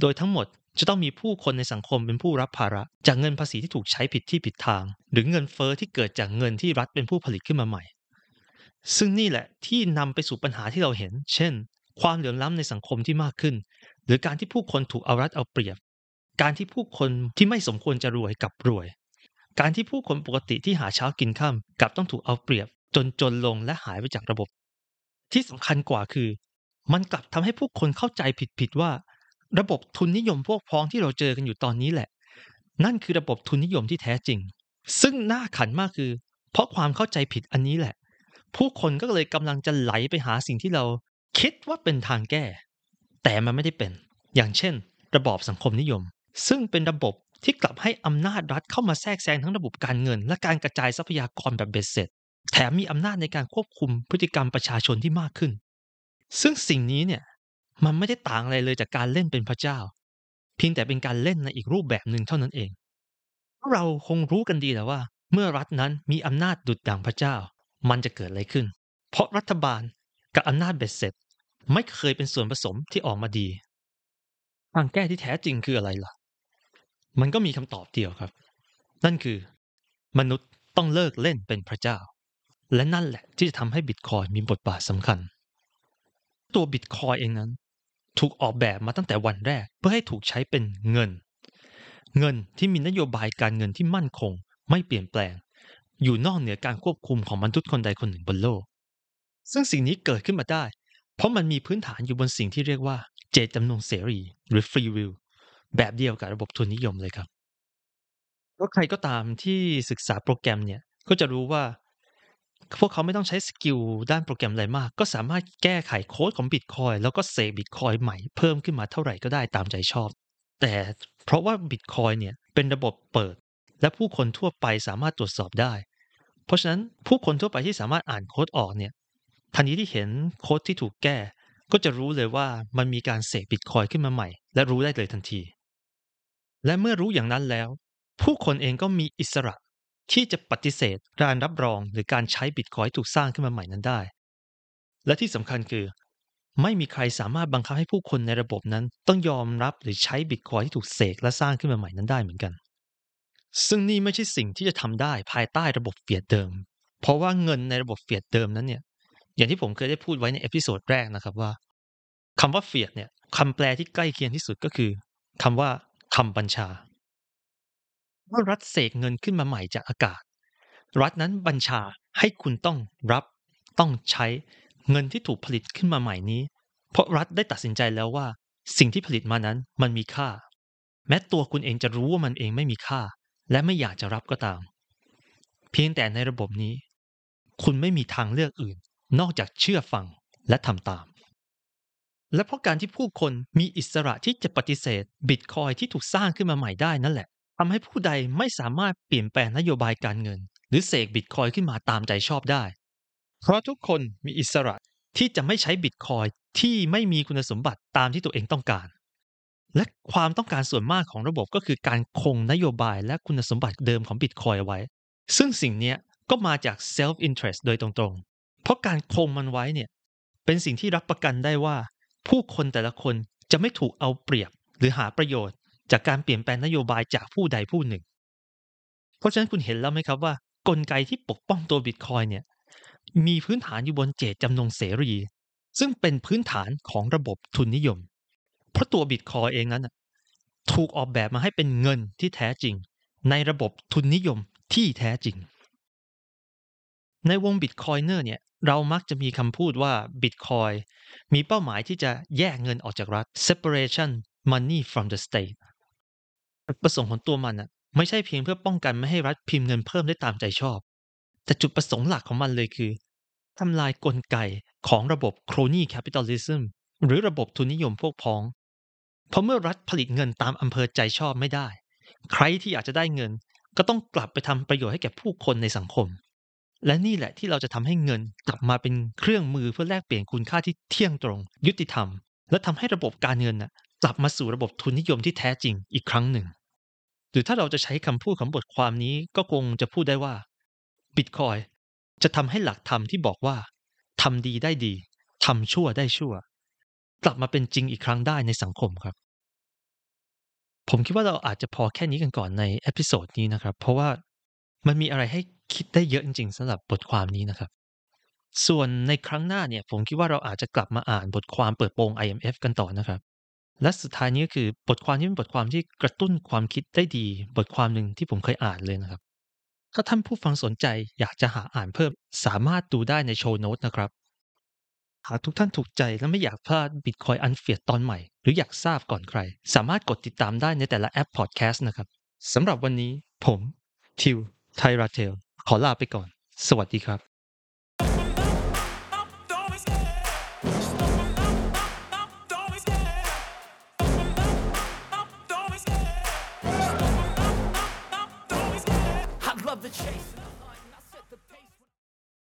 โดยทั้งหมดจะต้องมีผู้คนในสังคมเป็นผู้รับภาระจากเงินภาษีที่ถูกใช้ผิดที่ผิดทางหรือเงินเฟ้อที่เกิดจากเงินที่รัฐเป็นผู้ผลิตขึ้นมาใหม่ซึ่งนี่แหละที่นำไปสู่ปัญหาที่เราเห็นเช่นความเหลื่อมล้ำในสังคมที่มากขึ้นหรือการที่ผู้คนถูกเอารัดเอาเปรียบการที่ผู้คนที่ไม่สมควรจะรวยกับรวยการที่ผู้คนปกติที่หาเช้ากินค่ำกลับต้องถูกเอาเปรียบจนลงและหายไปจากระบบที่สำคัญกว่าคือมันกลับทำให้ผู้คนเข้าใจผิดว่าระบบทุนนิยมพวกพ้องที่เราเจอกันอยู่ตอนนี้แหละนั่นคือระบบทุนนิยมที่แท้จริงซึ่งน่าขันมากคือเพราะความเข้าใจผิดอันนี้แหละผู้คนก็เลยกำลังจะไหลไปหาสิ่งที่เราคิดว่าเป็นทางแก้แต่มันไม่ได้เป็นอย่างเช่นระบอบสังคมนิยมซึ่งเป็นระบบที่กลับให้อำนาจรัฐเข้ามาแทรกแซงทั้งระบบการเงินและการกระจายทรัพยากรแบบเบ็ดเสร็จแถมมีอำนาจในการควบคุมพฤติกรรมประชาชนที่มากขึ้นซึ่งสิ่งนี้เนี่ยมันไม่ได้ต่างอะไรเลยจากการเล่นเป็นพระเจ้าเพียงแต่เป็นการเล่นในอีกรูปแบบหนึ่งเท่านั้นเองเราคงรู้กันดีแล้วว่าเมื่อรัฐนั้นมีอำนาจดุจดั่งพระเจ้ามันจะเกิดอะไรขึ้นเพราะรัฐบาลกับอำนาจเบ็ดเสร็จไม่เคยเป็นส่วนผสมที่ออกมาดีทางแก้ที่แท้จริงคืออะไรล่ะมันก็มีคำตอบเดียวครับนั่นคือมนุษย์ต้องเลิกเล่นเป็นพระเจ้าและนั่นแหละที่จะทำให้บิตคอยน์มีบทบาทสำคัญตัวบิตคอยน์เองนั้นถูกออกแบบมาตั้งแต่วันแรกเพื่อให้ถูกใช้เป็นเงินที่มีนโยบายการเงินที่มั่นคงไม่เปลี่ยนแปลงอยู่นอกเหนือการควบคุมของมนุษย์คนใดคนหนึ่งบนโลกซึ่งสิ่งนี้เกิดขึ้นมาได้เพราะมันมีพื้นฐานอยู่บนสิ่งที่เรียกว่าเจตจำนงเสรีหรือ free will แบบเดียวกับระบบทุนนิยมเลยครับแล้วใครก็ตามที่ศึกษาโปรแกรมเนี่ยก็จะรู้ว่าพวกเขาไม่ต้องใช้สกิลด้านโปรแกรมอะไรมากก็สามารถแก้ไขโค้ดของ Bitcoin แล้วก็เซฟ Bitcoin ใหม่เพิ่มขึ้นมาเท่าไหร่ก็ได้ตามใจชอบแต่เพราะว่า Bitcoin เนี่ยเป็นระบบเปิดและผู้คนทั่วไปสามารถตรวจสอบได้เพราะฉะนั้นผู้คนทั่วไปที่สามารถอ่านโค้ดออกเนี่ยทันทีที่เห็นโค้ดที่ถูกแก้ก็จะรู้เลยว่ามันมีการเสก Bitcoin ขึ้นมาใหม่และรู้ได้เลยทันทีและเมื่อรู้อย่างนั้นแล้วผู้คนเองก็มีอิสระที่จะปฏิเสธการรับรองหรือการใช้ Bitcoin ถูกสร้างขึ้นมาใหม่นั้นได้และที่สำคัญคือไม่มีใครสามารถบังคับให้ผู้คนในระบบนั้นต้องยอมรับหรือใช้ Bitcoin ที่ถูกเสกและสร้างขึ้นมาใหม่นั้นได้เหมือนกันซึ่งนี่ไม่ใช่สิ่งที่จะทำได้ภายใต้ระบบเฟียตเดิมเพราะว่าเงินในระบบเฟียตเดิมนั้นเนี่ยอย่างที่ผมเคยได้พูดไว้ในเอพิโซดแรกนะครับว่าคำว่าเฟียตเนี่ยคำแปลที่ใกล้เคียงที่สุดก็คือคำว่าคำบัญชาเมื่อรัฐเสกเงินขึ้นมาใหม่จากอากาศรัฐนั้นบัญชาให้คุณต้องรับต้องใช้เงินที่ถูกผลิตขึ้นมาใหม่นี้เพราะรัฐได้ตัดสินใจแล้วว่าสิ่งที่ผลิตมานั้นมันมีค่าแม้ตัวคุณเองจะรู้ว่ามันเองไม่มีค่าและไม่อยากจะรับก็ตามเพียงแต่ในระบบนี้คุณไม่มีทางเลือกอื่นนอกจากเชื่อฟังและทำตามและเพราะการที่ผู้คนมีอิสระที่จะปฏิเสธบิตคอยน์ที่ถูกสร้างขึ้นมาใหม่ได้นั่นแหละทำให้ผู้ใดไม่สามารถเปลี่ยนแปลงนโยบายการเงินหรือเสกบิตคอยน์ขึ้นมาตามใจชอบได้เพราะทุกคนมีอิสระที่จะไม่ใช้บิตคอยน์ที่ไม่มีคุณสมบัติตามที่ตัวเองต้องการและความต้องการส่วนมากของระบบก็คือการคงนโยบายและคุณสมบัติเดิมของบิตคอยน์ไว้ซึ่งสิ่งนี้ก็มาจาก self interest โดยตรงๆเพราะการคงมันไว้เนี่ยเป็นสิ่งที่รับประกันได้ว่าผู้คนแต่ละคนจะไม่ถูกเอาเปรียบหรือหาประโยชน์จากการเปลี่ยนแปลงนโยบายจากผู้ใดผู้หนึ่งเพราะฉะนั้นคุณเห็นแล้วไหมครับว่ากลไกที่ปกป้องตัวบิตคอยน์เนี่ยมีพื้นฐานอยู่บนเจตจำนงเสรีซึ่งเป็นพื้นฐานของระบบทุนนิยมเพราะตัวบิตคอยน์เองนั้นถูกออกแบบมาให้เป็นเงินที่แท้จริงในระบบทุนนิยมที่แท้จริงในวงบิตคอยเนอร์เนี่ยเรามักจะมีคำพูดว่าบิตคอยน์มีเป้าหมายที่จะแยกเงินออกจากรัฐ separation money from the stateประสงค์ของตัวมันไม่ใช่เพียงเพื่อป้องกันไม่ให้รัฐพิมพ์เงินเพิ่มได้ตามใจชอบแต่จุดประสงค์หลักของมันเลยคือทำลายกลไกของระบบโครนี่แคปิตอลิซึมหรือระบบทุนนิยมพวกพ้องเพราะเมื่อรัฐผลิตเงินตามอำเภอใจชอบไม่ได้ใครที่อยากจะได้เงินก็ต้องกลับไปทำประโยชน์ให้แก่ผู้คนในสังคมและนี่แหละที่เราจะทำให้เงินกลับมาเป็นเครื่องมือเพื่อแลกเปลี่ยนคุณค่าที่เที่ยงตรงยุติธรรมและทำให้ระบบการเงินกลับมาสู่ระบบทุนนิยมที่แท้จริงอีกครั้งหนึ่งหรือถ้าเราจะใช้คำพูดของบทความนี้ก็คงจะพูดได้ว่า Bitcoin จะทำให้หลักธรรมที่บอกว่าทำดีได้ดีทำชั่วได้ชั่วกลับมาเป็นจริงอีกครั้งได้ในสังคมครับ ผมคิดว่าเราอาจจะพอแค่นี้กันก่อนในเอพิโซดนี้นะครับเพราะว่ามันมีอะไรให้คิดได้เยอะจริงๆสำหรับบทความนี้นะครับส่วนในครั้งหน้าเนี่ยผมคิดว่าเราอาจจะกลับมาอ่านบทความเปิดโปง IMF กันต่อนะครับและสุดท้ายนี้ก็คือบทความที่เป็นบทความที่กระตุ้นความคิดได้ดีบทความนึงที่ผมเคยอ่านเลยนะครับถ้าท่านผู้ฟังสนใจอยากจะหาอ่านเพิ่มสามารถดูได้ในโชว์โน้ตนะครับหากทุกท่านถูกใจและไม่อยากพลาด Bitcoin Unfeared ตอนใหม่หรืออยากทราบก่อนใครสามารถกดติดตามได้ในแต่ละแอปพอดแคสต์นะครับสำหรับวันนี้ผมทิวไทราเทลขอลาไปก่อนสวัสดีครับ